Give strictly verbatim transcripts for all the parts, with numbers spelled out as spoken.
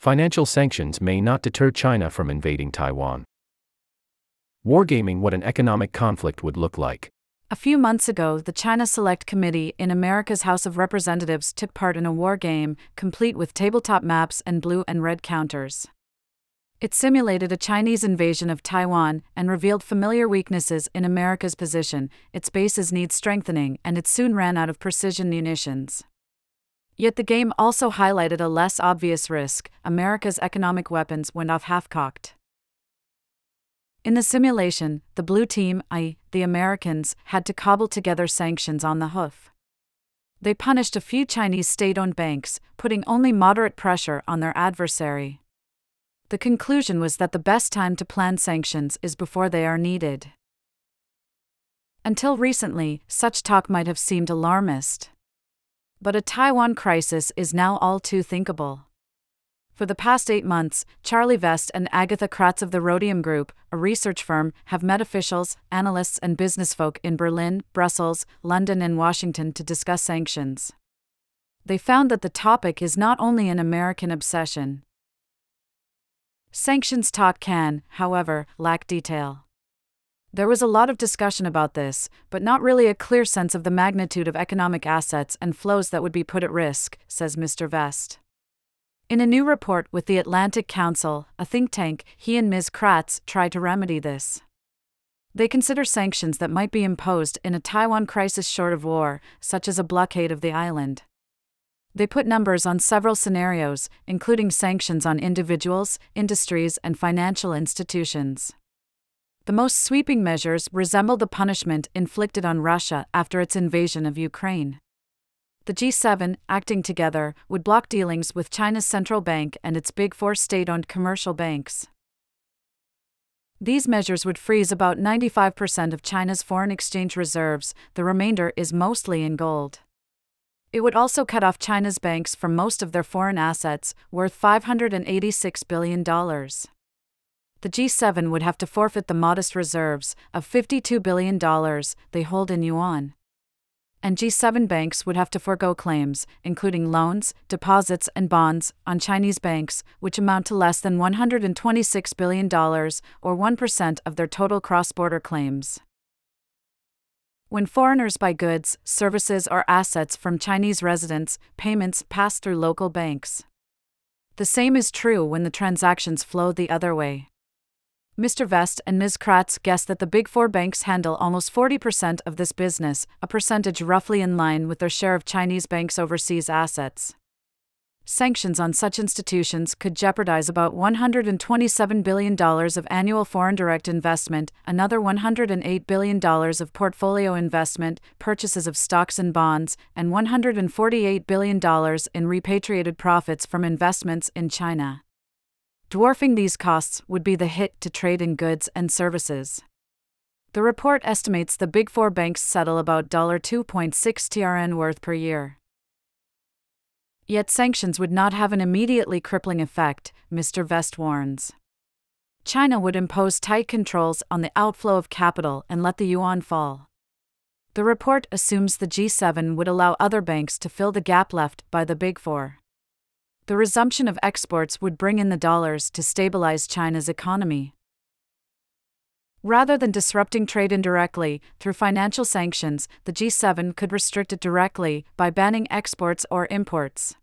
Financial sanctions may not deter China from invading Taiwan. Wargaming what an economic conflict would look like. A few months ago, the China Select Committee in America's House of Representatives took part in a war game, complete with tabletop maps and blue and red counters. It simulated a Chinese invasion of Taiwan and revealed familiar weaknesses in America's position. Its bases need strengthening, and it soon ran out of precision munitions. Yet the game also highlighted a less obvious risk: America's economic weapons went off half-cocked. In the simulation, the blue team, that is, the Americans, had to cobble together sanctions on the hoof. They punished a few Chinese state-owned banks, putting only moderate pressure on their adversary. The conclusion was that the best time to plan sanctions is before they are needed. Until recently, such talk might have seemed alarmist. But a Taiwan crisis is now all too thinkable. For the past eight months, Charlie Vest and Agatha Kratz of the Rhodium Group, a research firm, have met officials, analysts and businessfolk in Berlin, Brussels, London and Washington to discuss sanctions. They found that the topic is not only an American obsession. Sanctions talk can, however, lack detail. There was a lot of discussion about this, but not really a clear sense of the magnitude of economic assets and flows that would be put at risk, says Mister Vest. In a new report with the Atlantic Council, a think tank, he and Miz Kratz try to remedy this. They consider sanctions that might be imposed in a Taiwan crisis short of war, such as a blockade of the island. They put numbers on several scenarios, including sanctions on individuals, industries, and financial institutions. The most sweeping measures resemble the punishment inflicted on Russia after its invasion of Ukraine. The G seven, acting together, would block dealings with China's central bank and its big four state-owned commercial banks. These measures would freeze about ninety-five percent of China's foreign exchange reserves, the remainder is mostly in gold. It would also cut off China's banks from most of their foreign assets, worth five hundred eighty-six billion dollars. The G seven would have to forfeit the modest reserves of fifty-two billion dollars they hold in yuan. And G seven banks would have to forego claims, including loans, deposits and bonds, on Chinese banks, which amount to less than one hundred twenty-six billion dollars, or one percent of their total cross-border claims. When foreigners buy goods, services or assets from Chinese residents, payments pass through local banks. The same is true when the transactions flow the other way. Mister Vest and Miz Kratz guessed that the big four banks handle almost forty percent of this business, a percentage roughly in line with their share of Chinese banks' overseas assets. Sanctions on such institutions could jeopardize about one hundred twenty-seven billion dollars of annual foreign direct investment, another one hundred eight billion dollars of portfolio investment, purchases of stocks and bonds, and one hundred forty-eight billion dollars in repatriated profits from investments in China. Dwarfing these costs would be the hit to trade in goods and services. The report estimates the big four banks settle about two point six trillion dollars worth per year. Yet sanctions would not have an immediately crippling effect, Mister Vest warns. China would impose tight controls on the outflow of capital and let the yuan fall. The report assumes the G seven would allow other banks to fill the gap left by the big four. The resumption of exports would bring in the dollars to stabilize China's economy. Rather than disrupting trade indirectly through financial sanctions, the G seven could restrict it directly by banning exports or imports.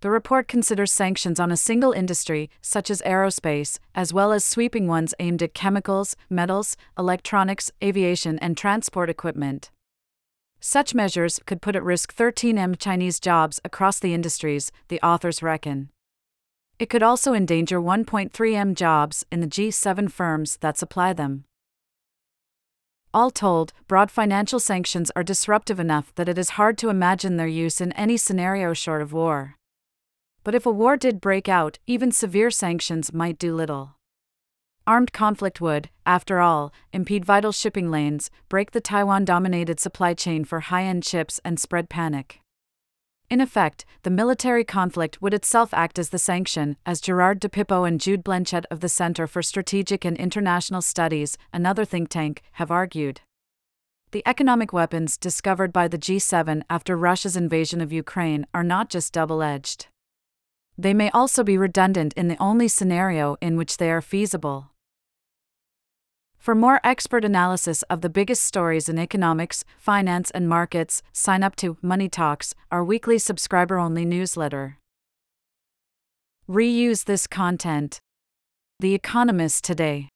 The report considers sanctions on a single industry, such as aerospace, as well as sweeping ones aimed at chemicals, metals, electronics, aviation, and transport equipment. Such measures could put at risk thirteen million Chinese jobs across the industries, the authors reckon. It could also endanger one point three million jobs in the G seven firms that supply them. All told, broad financial sanctions are disruptive enough that it is hard to imagine their use in any scenario short of war. But if a war did break out, even severe sanctions might do little. Armed conflict would, after all, impede vital shipping lanes, break the Taiwan-dominated supply chain for high-end chips and spread panic. In effect, the military conflict would itself act as the sanction, as Gerard DePippo and Jude Blanchett of the Center for Strategic and International Studies, another think tank, have argued. The economic weapons discovered by the G seven after Russia's invasion of Ukraine are not just double-edged. they may also be redundant in the only scenario in which they are feasible. For more expert analysis of the biggest stories in economics, finance, and markets, sign up to Money Talks, our weekly subscriber-only newsletter. Reuse this content. The Economist Today.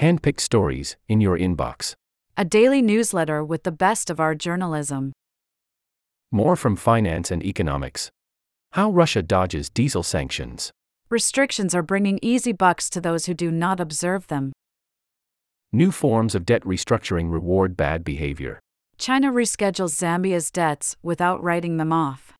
Handpicked stories in your inbox. A daily newsletter with the best of our journalism. More from finance and economics. How Russia dodges diesel sanctions. Restrictions are bringing easy bucks to those who do not observe them. New forms of debt restructuring reward bad behavior. China reschedules Zambia's debts without writing them off.